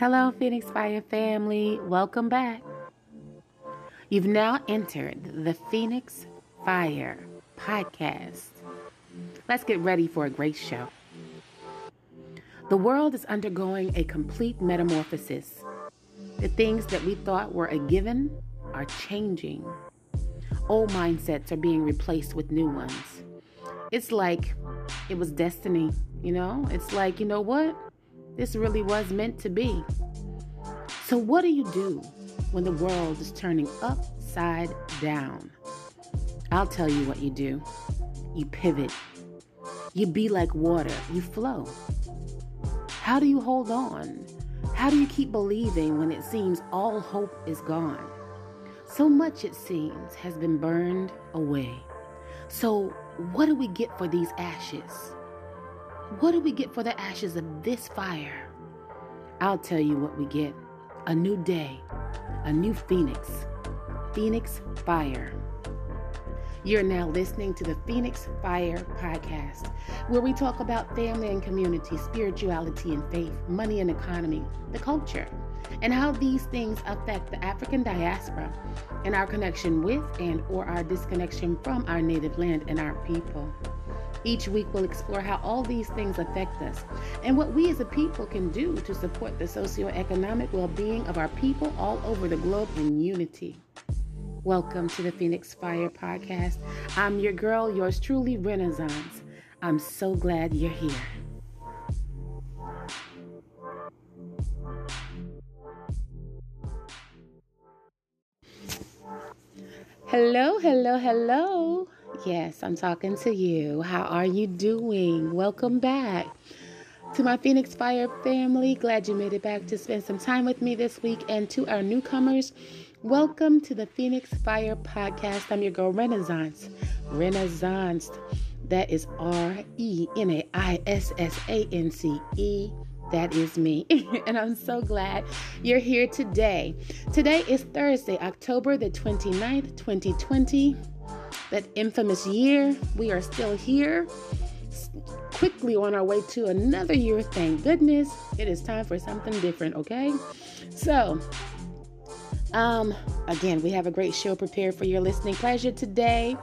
Hello, Phoenix Fire family. Welcome back. You've now entered the Phoenix Fire podcast. Let's get ready for a great show. The world is undergoing a complete metamorphosis. The things that we thought were a given are changing. Old mindsets are being replaced with new ones. It's like it was destiny, you know? It's like, you know what? This really was meant to be. So what do you do when the world is turning upside down? I'll tell you what you do. You pivot. You be like water. You flow. How do you hold on? How do you keep believing when it seems all hope is gone? So much, it seems, has been burned away. So what do we get for these ashes? What do we get for the ashes of this fire? I'll tell you what we get. A new day. A new Phoenix. Phoenix Fire. You're now listening to the Phoenix Fire podcast, where we talk about family and community, spirituality and faith, money and economy, the culture, and how these things affect the African diaspora and our connection with and or our disconnection from our native land and our people. Each week, we'll explore how all these things affect us and what we as a people can do to support the socioeconomic well-being of our people all over the globe in unity. Welcome to the Phoenix Fire podcast. I'm your girl, yours truly, Renaissance. I'm so glad you're here. Hello, hello, hello. Yes, I'm talking to you. How are you doing? Welcome back to my Phoenix Fire family. Glad you made it back to spend some time with me this week. And to our newcomers, welcome to the Phoenix Fire podcast. I'm your girl, Renaissance. Renaissance. That is R-E-N-A-I-S-S-A-N-C-E. That is me. And I'm so glad you're here today. Today is Thursday, October the 29th, 2020. That infamous year. We are still here, quickly on our way to another year. Thank goodness. It is time for something different, okay? So, again, we have a great show prepared for your listening pleasure today.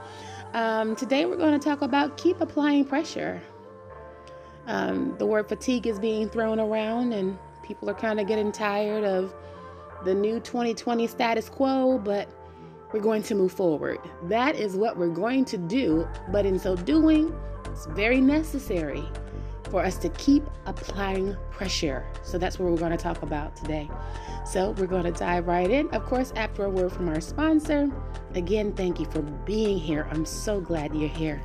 Today we're going to talk about keep applying pressure. The word fatigue is being thrown around and people are kind of getting tired of the new 2020 status quo, but we're going to move forward. That is what we're going to do. But in so doing, it's very necessary for us to keep applying pressure. So that's what we're going to talk about today. So we're going to dive right in. Of course, after a word from our sponsor. Again, thank you for being here. I'm so glad you're here.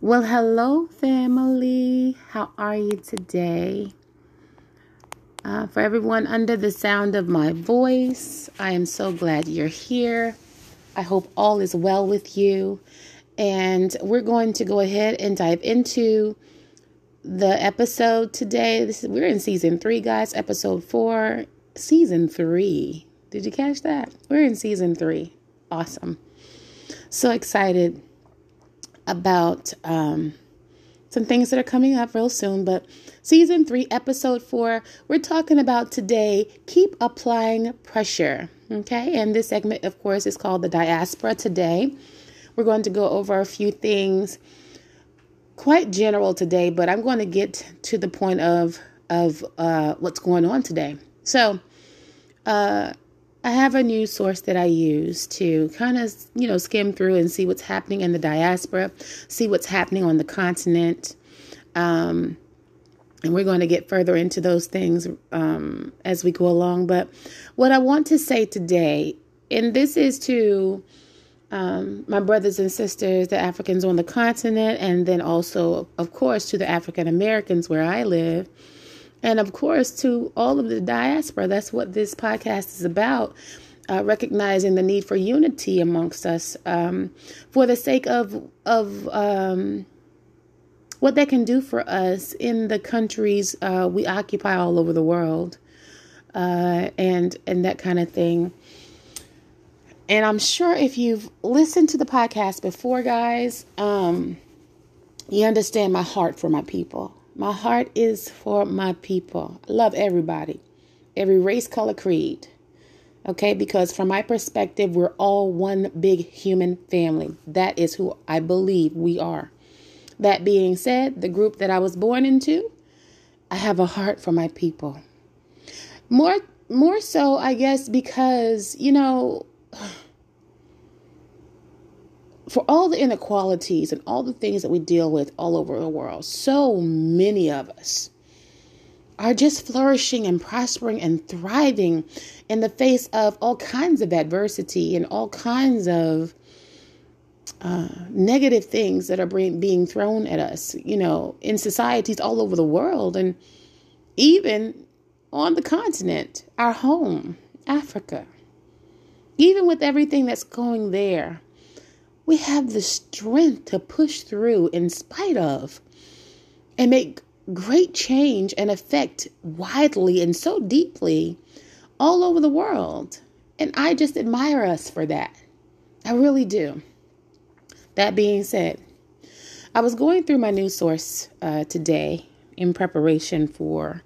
Well, hello, family. How are you today? For everyone under the sound of my voice, I am so glad you're here. I hope all is well with you. And we're going to go ahead and dive into the episode today. We're in season 3, guys, episode 4, season 3. Did you catch that? We're in season 3. Awesome. So excited about some things that are coming up real soon, but season 3, episode 4, we're talking about today, keep applying pressure, okay? And this segment, of course, is called the Diaspora Today. We're going to go over a few things quite general today, but I'm going to get to the point of what's going on today. So I have a news source that I use to kind of, skim through and see what's happening in the diaspora, see what's happening on the continent. And we're going to get further into those things as we go along. But what I want to say today, and this is to my brothers and sisters, the Africans on the continent, and then also, of course, to the African Americans where I live. And of course, to all of the diaspora, that's what this podcast is about, recognizing the need for unity amongst us for the sake of what that can do for us in the countries we occupy all over the world and that kind of thing. And I'm sure if you've listened to the podcast before, guys, You understand my heart for my people. My heart is for my people. I love everybody, every race, color, creed. Okay, because from my perspective, we're all one big human family. That is who I believe we are. That being said, the group that I was born into, I have a heart for my people. More so, I guess, because, you know, for all the inequalities and all the things that we deal with all over the world, so many of us are just flourishing and prospering and thriving in the face of all kinds of adversity and all kinds of negative things that are being thrown at us, you know, in societies all over the world and even on the continent, our home, Africa. Even with everything that's going there, we have the strength to push through in spite of and make great change and affect widely and so deeply all over the world. And I just admire us for that. I really do. That being said, I was going through my news source today in preparation for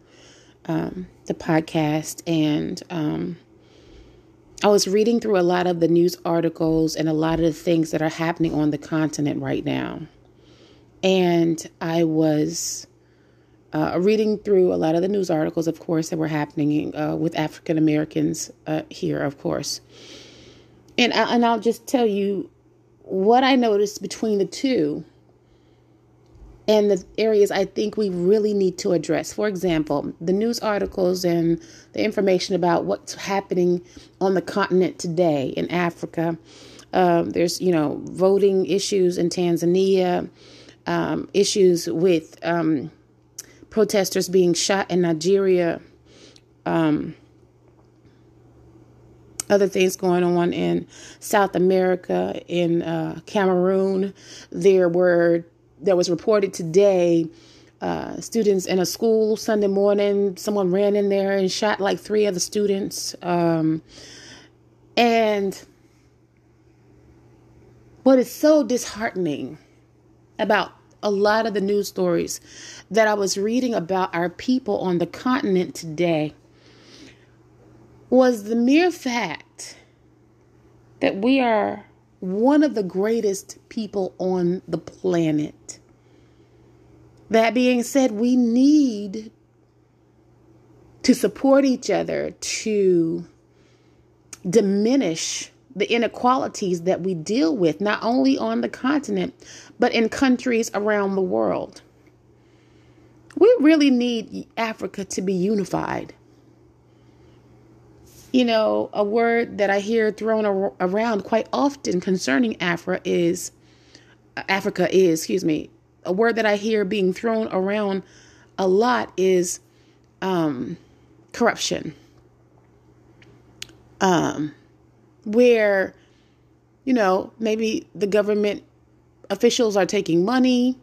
the podcast, and I was reading through a lot of the news articles and a lot of the things that are happening on the continent right now. And I was reading through a lot of the news articles, of course, that were happening with African Americans here, of course. And I'll just tell you what I noticed between the two and the areas I think we really need to address. For example, the news articles and the information about what's happening on the continent today in Africa. There's, you know, voting issues in Tanzania, issues with protesters being shot in Nigeria, other things going on in South America, in Cameroon. There was reported today, students in a school Sunday morning, someone ran in there and shot like three other students. And what is so disheartening about a lot of the news stories that I was reading about our people on the continent today was the mere fact that we are one of the greatest people on the planet. That being said, we need to support each other to diminish the inequalities that we deal with, not only on the continent, but in countries around the world. We really need Africa to be unified. You know, a word that I hear thrown around quite often concerning Africa is, a word that I hear being thrown around a lot is corruption. Where, you know, maybe the government officials are taking money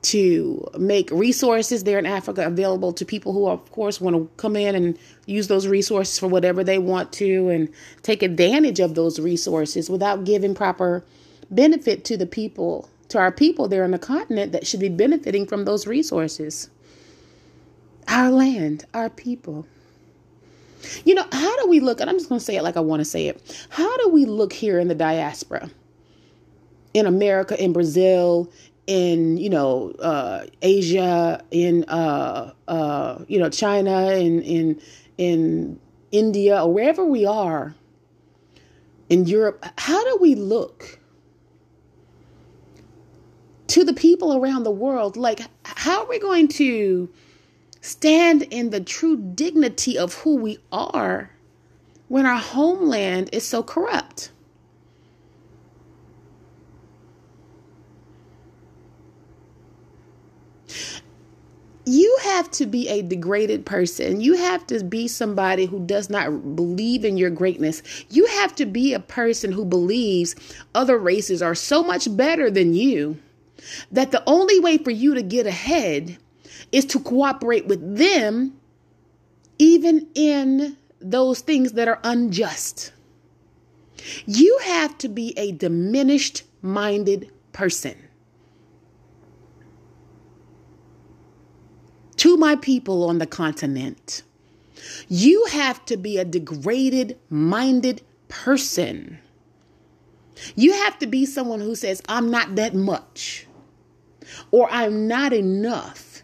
to make resources there in Africa available to people who, of course, want to come in and use those resources for whatever they want to and take advantage of those resources without giving proper benefit to the people, to our people there on the continent that should be benefiting from those resources. Our land, our people. You know, how do we look, and I'm just going to say it like I want to say it. How do we look here in the diaspora, in America, in Brazil, in, you know, Asia, in, you know, China, in India, or wherever we are, in Europe? How do we look to the people around the world? Like, how are we going to stand in the true dignity of who we are when our homeland is so corrupt? You have to be a degraded person. You have to be somebody who does not believe in your greatness. You have to be a person who believes other races are so much better than you that the only way for you to get ahead is to cooperate with them, even in those things that are unjust. You have to be a diminished-minded person. my people on the continent. You have to be a degraded-minded person. You have to be someone who says, I'm not that much, or I'm not enough.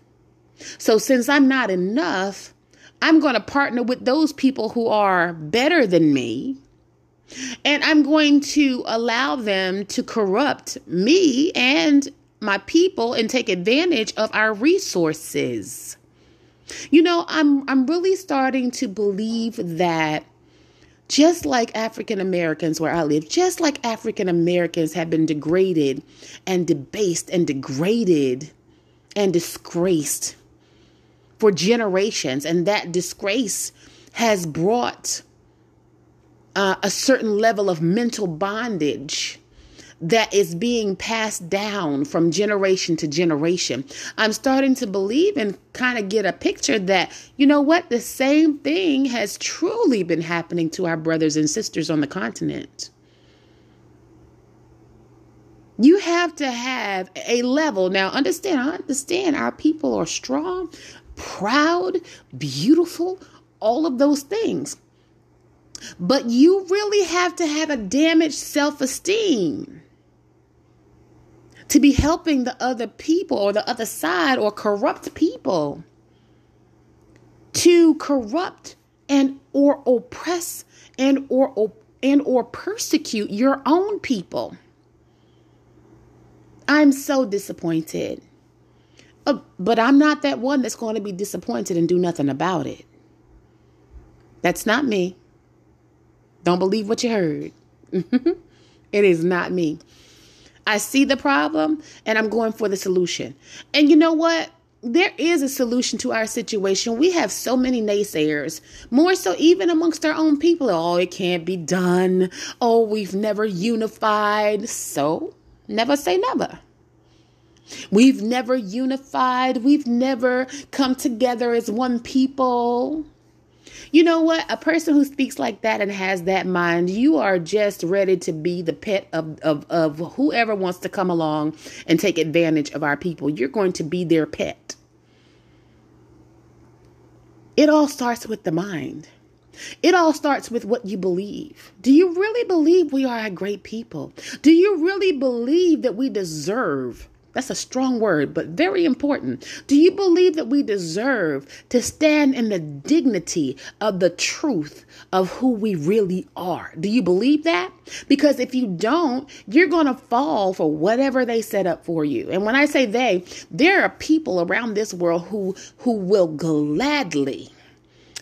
So since I'm not enough, I'm going to partner with those people who are better than me, and I'm going to allow them to corrupt me and my people and take advantage of our resources. You know, I'm really starting to believe that just like African Americans where I live, just like African Americans have been degraded and debased and degraded and disgraced for generations. And that disgrace has brought a certain level of mental bondage that is being passed down from generation to generation. I'm starting to believe and kind of get a picture that, you know what, the same thing has truly been happening to our brothers and sisters on the continent. You have to have a level. Now, I understand our people are strong, proud, beautiful, all of those things. But you really have to have a damaged self-esteem to be helping the other people or the other side or corrupt people to corrupt and or oppress and or persecute your own people. I'm so disappointed, but I'm not that one that's going to be disappointed and do nothing about it. That's not me. Don't believe what you heard. It is not me. I see the problem and I'm going for the solution. And you know what? There is a solution to our situation. We have so many naysayers, more so even amongst our own people. Oh, it can't be done. Oh, we've never unified. So never say never. We've never unified. We've never come together as one people. You know what? A person who speaks like that and has that mind, you are just ready to be the pet of whoever wants to come along and take advantage of our people. You're going to be their pet. It all starts with the mind. It all starts with what you believe. Do you really believe we are a great people? Do you really believe that we deserve? That's a strong word, but very important. Do you believe that we deserve to stand in the dignity of the truth of who we really are? Do you believe that? Because if you don't, you're going to fall for whatever they set up for you. And when I say they, there are people around this world who will gladly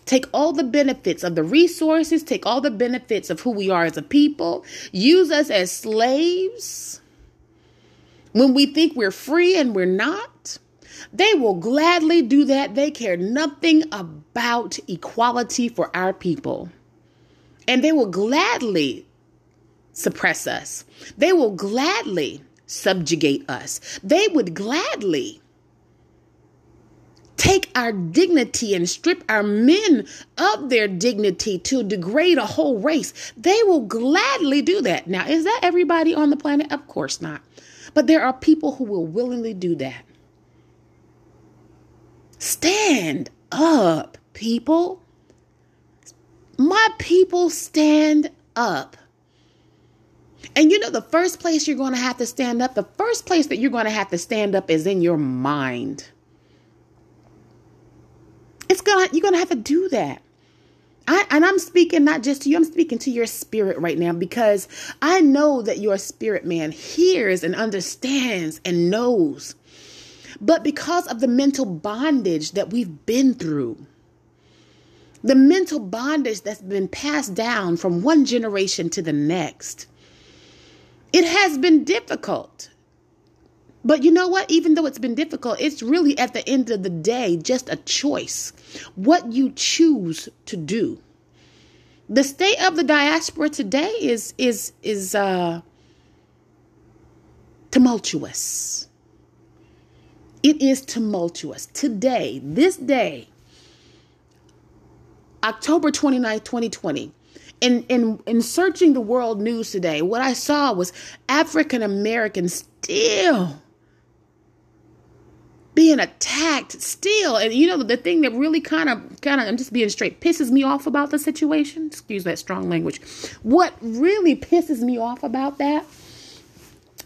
take all the benefits of the resources, take all the benefits of who we are as a people, use us as slaves. When we think we're free and we're not, they will gladly do that. They care nothing about equality for our people. And they will gladly suppress us. They will gladly subjugate us. They would gladly take our dignity and strip our men of their dignity to degrade a whole race. They will gladly do that. Now, is that everybody on the planet? Of course not. But there are people who will willingly do that. Stand up, people. My people, stand up. And you know, the first place you're going to have to stand up, the first place that you're going to have to stand up is in your mind. You're going to have to do that. And I'm speaking not just to you, I'm speaking to your spirit right now, because I know that your spirit man hears and understands and knows. But because of the mental bondage that we've been through, the mental bondage that's been passed down from one generation to the next, it has been difficult. But you know what? Even though it's been difficult, it's really at the end of the day, just a choice. What you choose to do. The state of the diaspora today is tumultuous. It is tumultuous. Today, this day, October 29, 2020. In searching the world news today, what I saw was African Americans still being attacked still. And you know, the thing that really I'm just being straight, pisses me off about the situation, excuse that strong language. What really pisses me off about that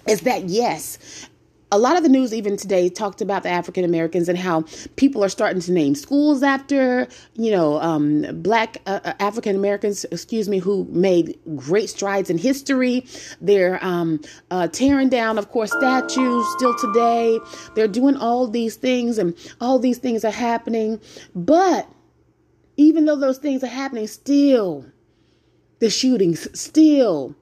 is that, yes, a lot of the news even today talked about the African Americans and how people are starting to name schools after, black African Americans, who made great strides in history. They're tearing down, of course, statues still today. They're doing all these things, and all these things are happening. But even though those things are happening, still the shootings, still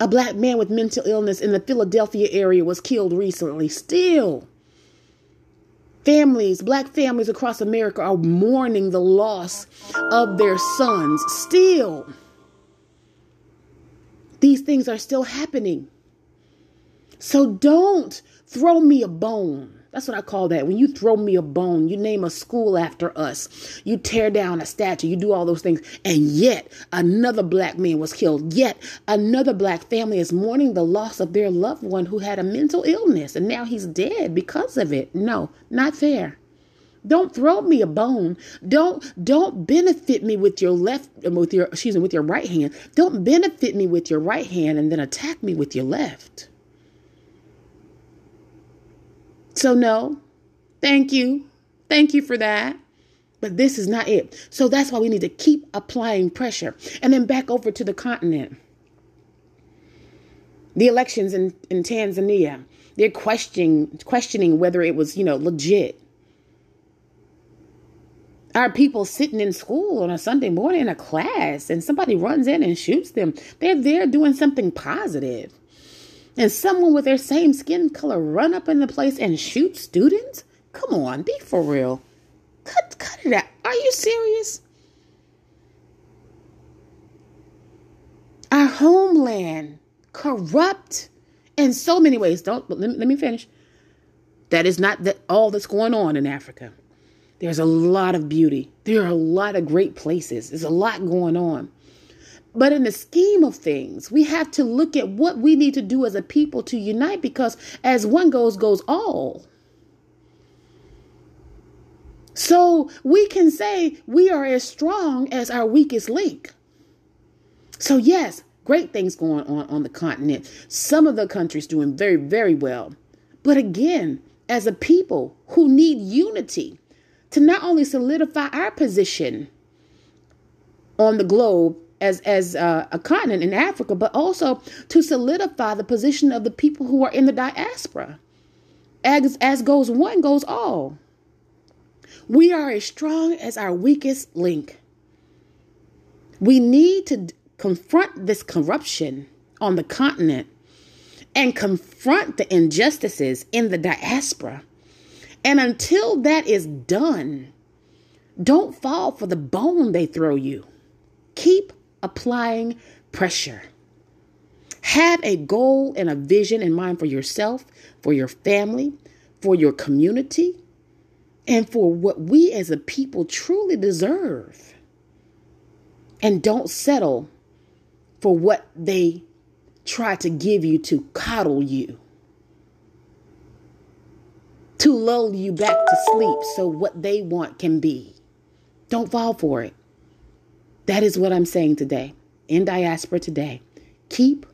a black man with mental illness in the Philadelphia area was killed recently. Still, black families across America are mourning the loss of their sons. Still, these things are still happening. So don't throw me a bone. That's what I call that. When you throw me a bone, you name a school after us, you tear down a statue, you do all those things. And yet another black man was killed. Yet another black family is mourning the loss of their loved one who had a mental illness. And now he's dead because of it. No, not fair. Don't throw me a bone. Don't benefit me with your with your right hand. Don't benefit me with your right hand and then attack me with your left. So no, thank you. Thank you for that. But this is not it. So that's why we need to keep applying pressure. And then back over to the continent. The elections in Tanzania, they're questioning whether it was, legit. Our people sitting in school on a Sunday morning in a class and somebody runs in and shoots them. They're there doing something positive. And someone with their same skin color run up in the place and shoot students? Come on, be for real. Cut it out. Are you serious? Our homeland, corrupt in so many ways. Let me finish. That is not all that's going on in Africa. There's a lot of beauty. There are a lot of great places. There's a lot going on. But in the scheme of things, we have to look at what we need to do as a people to unite, because as one goes, goes all. So we can say we are as strong as our weakest link. So yes, great things going on the continent. Some of the countries doing very, very well. But again, as a people who need unity to not only solidify our position on the globe, as a continent in Africa, but also to solidify the position of the people who are in the diaspora. As goes one, goes all. We are as strong as our weakest link. We need to confront this corruption on the continent and confront the injustices in the diaspora. And until that is done, don't fall for the bone they throw you. Keep applying pressure. Have a goal and a vision in mind for yourself, for your family, for your community, and for what we as a people truly deserve. And don't settle for what they try to give you to coddle you, to lull you back to sleep so what they want can be. Don't fall for it. That is what I'm saying today, in diaspora today. Keep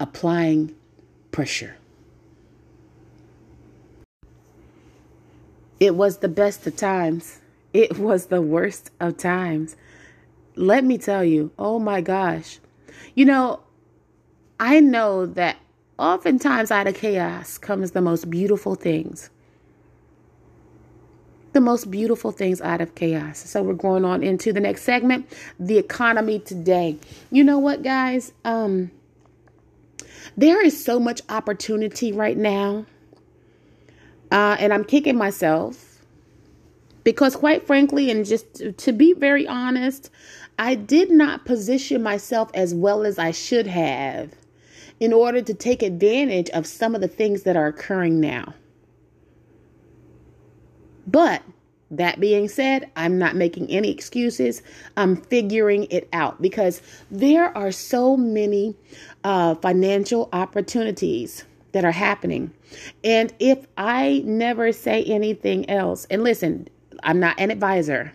applying pressure. It was the best of times. It was the worst of times. Let me tell you, oh my gosh. I know that oftentimes out of chaos comes the most beautiful things. The most beautiful things out of chaos. So we're going on into the next segment, the economy today. You know what, guys? There is so much opportunity right now. And I'm kicking myself because, quite frankly, and just to be very honest, I did not position myself as well as I should have in order to take advantage of some of the things that are occurring now. But that being said, I'm not making any excuses. I'm figuring it out because there are so many financial opportunities that are happening. And if I never say anything else, and listen, I'm not an advisor.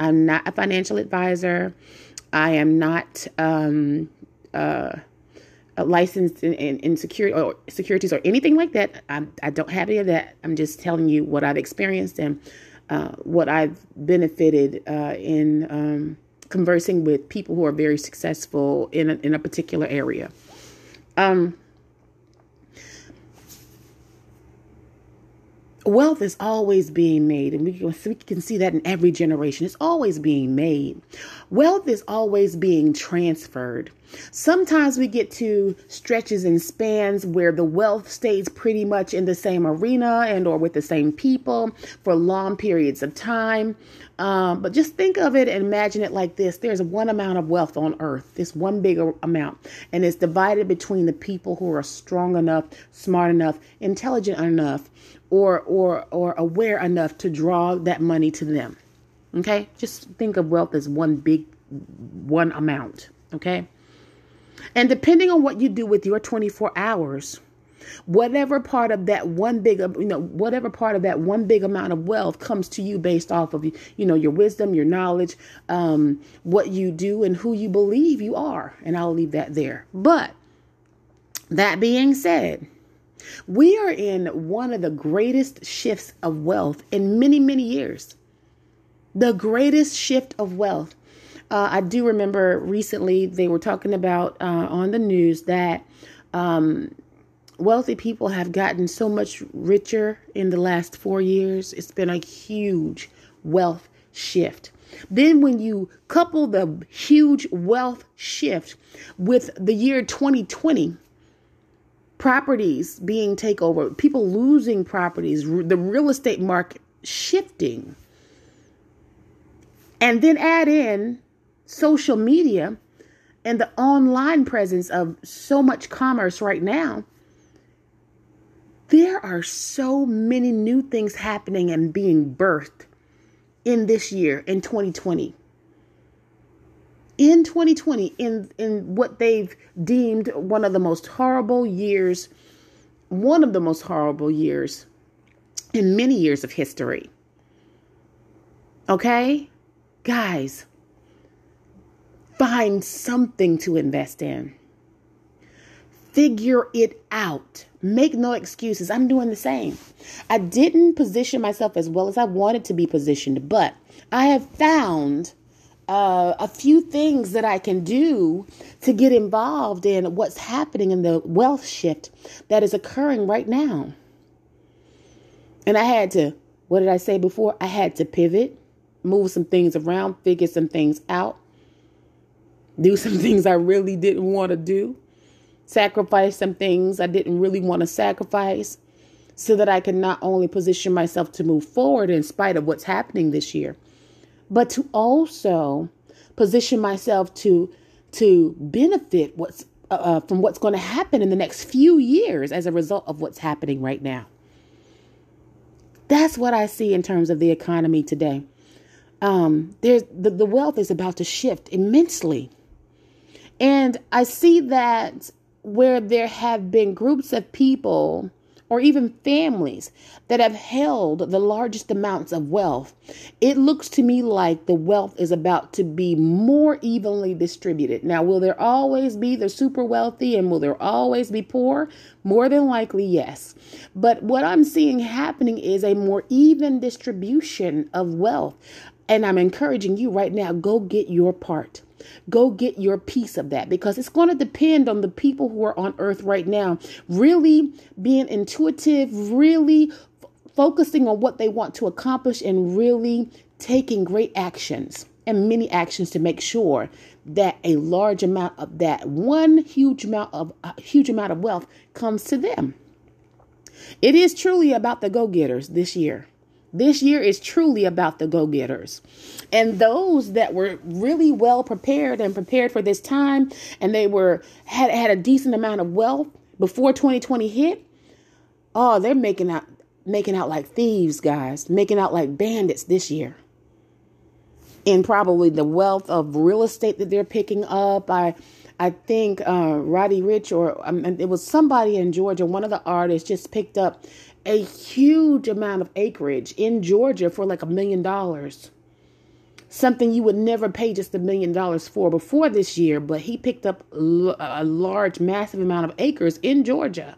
I'm not a financial advisor. I am not licensed in securities or anything like that. I don't have any of that. I'm just telling you what I've experienced and what I've benefited in conversing with people who are very successful in a particular area. Wealth is always being made, and we can see that in every generation. It's always being made. Wealth is always being transferred. Sometimes we get to stretches and spans where the wealth stays pretty much in the same arena and or with the same people for long periods of time. But just think of it and imagine it like this. There's one amount of wealth on earth, this one big amount, and it's divided between the people who are strong enough, smart enough, intelligent enough, or aware enough to draw that money to them. Okay? Just think of wealth as one amount. Okay? And depending on what you do with your 24 hours, whatever part of that one big amount of wealth comes to you based off of, your wisdom, your knowledge, what you do and who you believe you are. And I'll leave that there. But that being said, we are in one of the greatest shifts of wealth in many, many years. The greatest shift of wealth. I do remember recently they were talking about on the news that wealthy people have gotten so much richer in the last 4 years. It's been a huge wealth shift. Then when you couple the huge wealth shift with the year 2020, properties being taken over, people losing properties, the real estate market shifting. And then add in social media and the online presence of so much commerce right now. There are so many new things happening and being birthed in this year, in 2020. In 2020, in what they've deemed one of the most horrible years in many years of history. Okay? Guys, find something to invest in. Figure it out. Make no excuses. I'm doing the same. I didn't position myself as well as I wanted to be positioned, but I have found a few things that I can do to get involved in what's happening in the wealth shift that is occurring right now. And I had to, what did I say before? I had to pivot, move some things around, figure some things out, do some things I really didn't want to do, sacrifice some things I didn't really want to sacrifice so that I could not only position myself to move forward in spite of what's happening this year, but to also position myself to benefit from what's going to happen in the next few years as a result of what's happening right now. That's what I see in terms of the economy today. The wealth is about to shift immensely. And I see that where there have been groups of people or even families that have held the largest amounts of wealth, it looks to me like the wealth is about to be more evenly distributed. Now, will there always be the super wealthy and will there always be poor? More than likely, yes. But what I'm seeing happening is a more even distribution of wealth. And I'm encouraging you right now, go get your part. Go get your piece of that, because it's going to depend on the people who are on earth right now, really being intuitive, really focusing on what they want to accomplish and really taking great actions and many actions to make sure that a large amount of that one huge amount of wealth comes to them. It is truly about the go-getters this year. This year is truly about the go-getters and those that were really well prepared and prepared for this time. And they had a decent amount of wealth before 2020 hit. Oh, they're making out like thieves, guys, making out like bandits this year. And probably the wealth of real estate that they're picking up. I I think Roddy Rich or it was somebody in Georgia, one of the artists just picked up a huge amount of acreage in Georgia for like $1 million. Something you would never pay just $1 million for before this year. But he picked up a large, massive amount of acres in Georgia.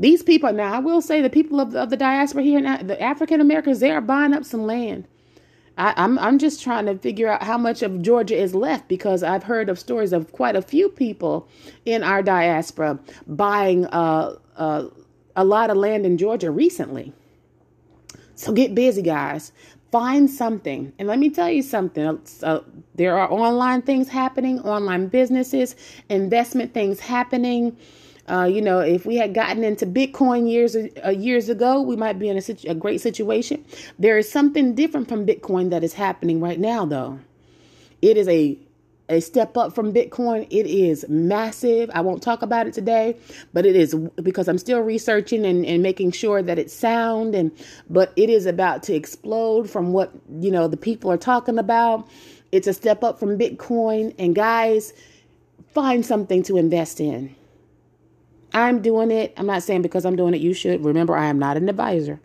These people, now I will say the people of the diaspora here, and the African Americans, they are buying up some land. I'm just trying to figure out how much of Georgia is left, because I've heard of stories of quite a few people in our diaspora buying a lot of land in Georgia recently. So get busy, guys. Find something. And let me tell you something. There are online things happening, online businesses, investment things happening. If we had gotten into Bitcoin years ago, we might be in a great situation. There is something different from Bitcoin that is happening right now, though. It is a step up from Bitcoin. It is massive. I won't talk about it today, but it is, because I'm still researching and making sure that it's sound. But it is about to explode from what, the people are talking about. It's a step up from Bitcoin. And guys, find something to invest in. I'm doing it. I'm not saying because I'm doing it, you should. Remember, I am not an advisor.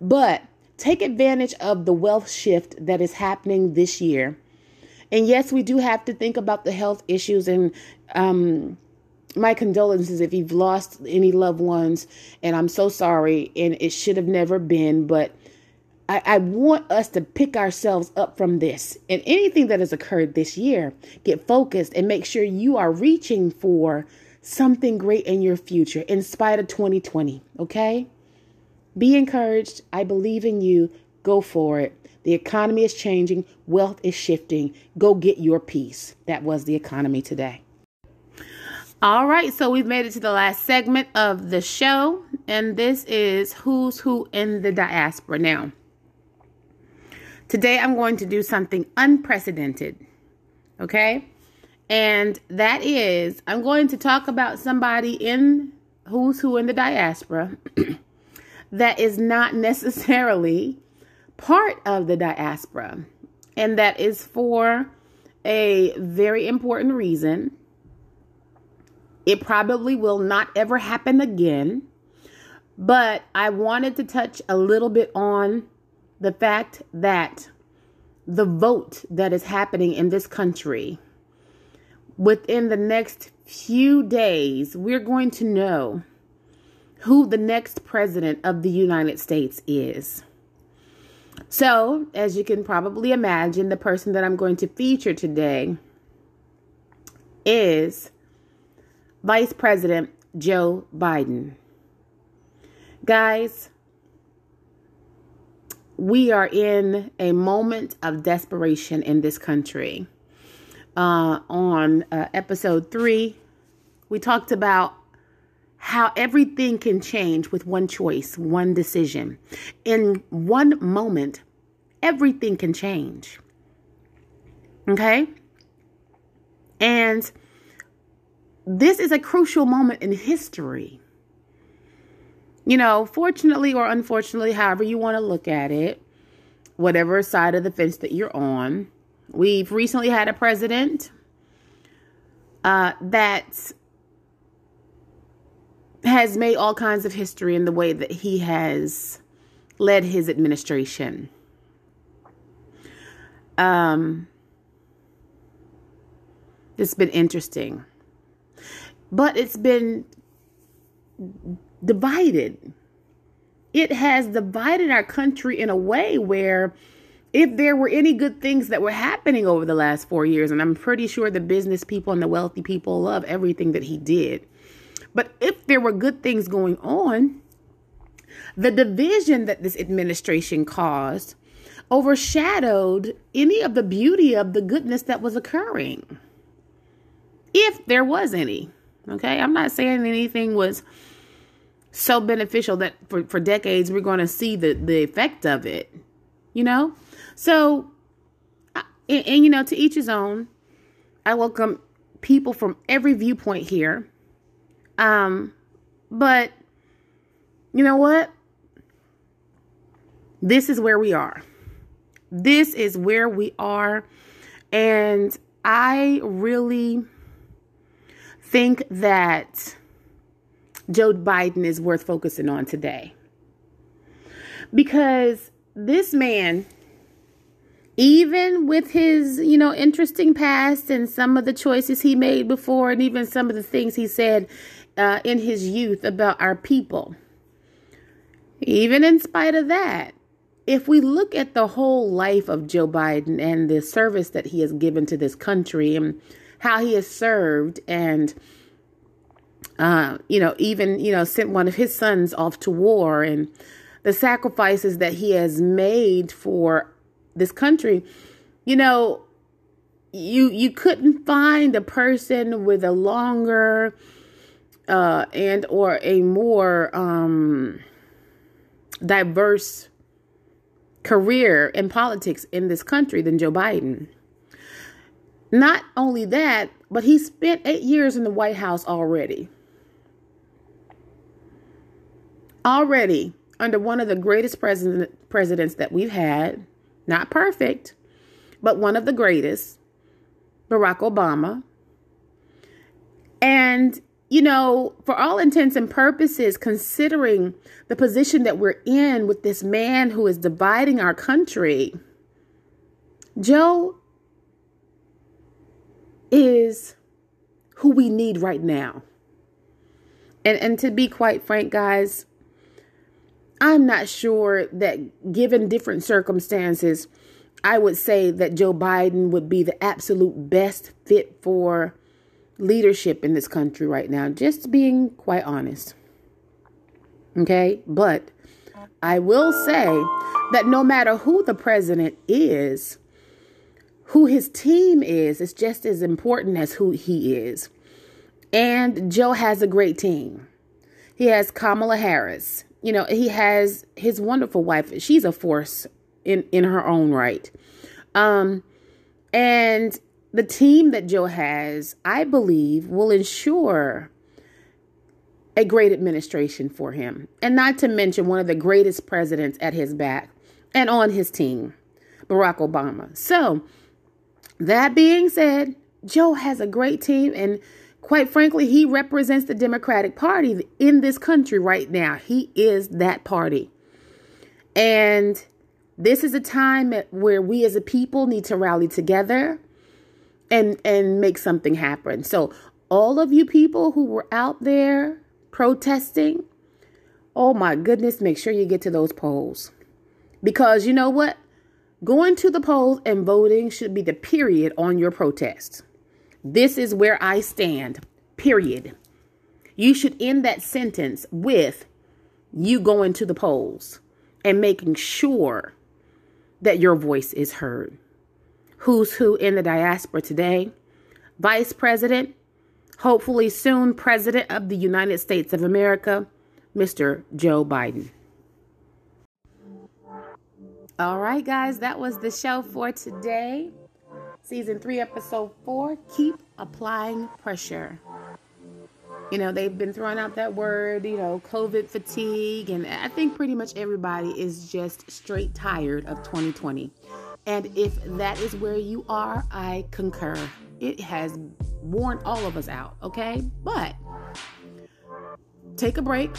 But take advantage of the wealth shift that is happening this year. And yes, we do have to think about the health issues. And my condolences if you've lost any loved ones. And I'm so sorry. And it should have never been. But I want us to pick ourselves up from this. And anything that has occurred this year, get focused and make sure you are reaching for something great in your future in spite of 2020. Okay? Be encouraged. I believe in you. Go for it. The economy is changing. Wealth is shifting. Go get your peace. That was the economy today. All right. So we've made it to the last segment of the show. And this is Who's Who in the Diaspora. Now, today I'm going to do something unprecedented. Okay? And that is, I'm going to talk about somebody in Who's Who in the Diaspora that is not necessarily part of the diaspora. And that is for a very important reason. It probably will not ever happen again. But I wanted to touch a little bit on the fact that the vote that is happening in this country, within the next few days, we're going to know who the next president of the United States is. So, as you can probably imagine, the person that I'm going to feature today is Vice President Joe Biden. Guys, we are in a moment of desperation in this country. On episode 3, we talked about how everything can change with one choice, one decision. In one moment, everything can change. Okay? And this is a crucial moment in history. Fortunately or unfortunately, however you want to look at it, whatever side of the fence that you're on, we've recently had a president that has made all kinds of history in the way that he has led his administration. It's been interesting, but it's been divided. It has divided our country in a way where, if there were any good things that were happening over the last 4 years, and I'm pretty sure the business people and the wealthy people love everything that he did, but if there were good things going on, the division that this administration caused overshadowed any of the beauty of the goodness that was occurring. If there was any, okay? I'm not saying anything was so beneficial that for decades we're going to see the effect of it. So, and to each his own. I welcome people from every viewpoint here. But you know what? This is where we are. And I really think that Joe Biden is worth focusing on today, because this man, even with his, interesting past and some of the choices he made before, and even some of the things he said in his youth about our people, even in spite of that, if we look at the whole life of Joe Biden and the service that he has given to this country and how he has served and, even, sent one of his sons off to war, and the sacrifices that he has made for this country, you couldn't find a person with a longer and or a more diverse career in politics in this country than Joe Biden. Not only that, but he spent 8 years in the White House already. Already under one of the greatest presidents that we've had, not perfect, but one of the greatest, Barack Obama. And, for all intents and purposes, considering the position that we're in with this man who is dividing our country, Joe is who we need right now. And to be quite frank, guys, I'm not sure that given different circumstances, I would say that Joe Biden would be the absolute best fit for leadership in this country right now. Just being quite honest. Okay? But I will say that no matter who the president is, who his team is, it's just as important as who he is. And Joe has a great team. He has Kamala Harris. He has his wonderful wife. She's a force in her own right. And the team that Joe has, I believe, will ensure a great administration for him. And not to mention one of the greatest presidents at his back and on his team, Barack Obama. So that being said, Joe has a great team, and quite frankly, he represents the Democratic Party in this country right now. He is that party. And this is a time where we as a people need to rally together and make something happen. So all of you people who were out there protesting, oh my goodness, make sure you get to those polls. Because you know what? Going to the polls and voting should be the period on your protest. This is where I stand, period. You should end that sentence with you going to the polls and making sure that your voice is heard. Who's who in the diaspora today? Vice President, hopefully soon President of the United States of America, Mr. Joe Biden. All right, guys, that was the show for today. Season 3, episode 4, keep applying pressure. They've been throwing out that word, COVID fatigue. And I think pretty much everybody is just straight tired of 2020. And if that is where you are, I concur. It has worn all of us out, okay? But take a break,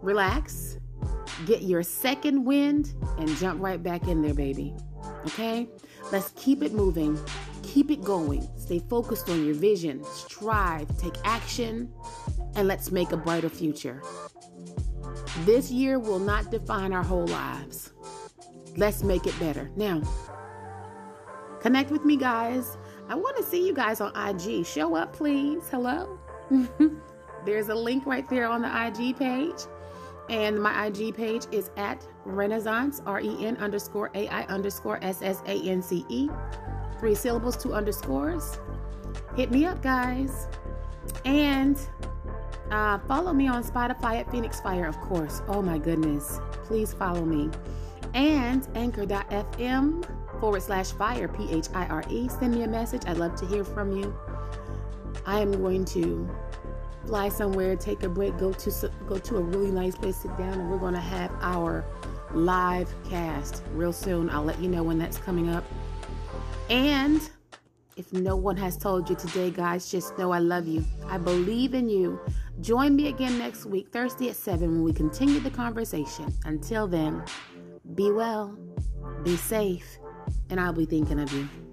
relax, get your second wind, and jump right back in there, baby. Okay? Let's keep it moving. Keep it going. Stay focused on your vision. Strive, take action, and let's make a brighter future. This year will not define our whole lives. Let's make it better. Now, connect with me, guys. I want to see you guys on IG. Show up, please. Hello? There's a link right there on the IG page. And my IG page is at Renaissance, REN_AI_SSANCE. 3 syllables, 2 underscores. Hit me up, guys. And follow me on Spotify at Phoenix Fire, of course. Oh, my goodness. Please follow me. And anchor.fm/fire, PHIRE. Send me a message. I'd love to hear from you. I am going to fly somewhere, take a break, go to a really nice place, sit down, and we're going to have our live cast real soon. I'll let you know when that's coming up. And If no one has told you today, guys, just know I love you. I believe in you. Join me again next week, Thursday at 7, when we continue the conversation. Until then, be well, be safe, and I'll be thinking of you.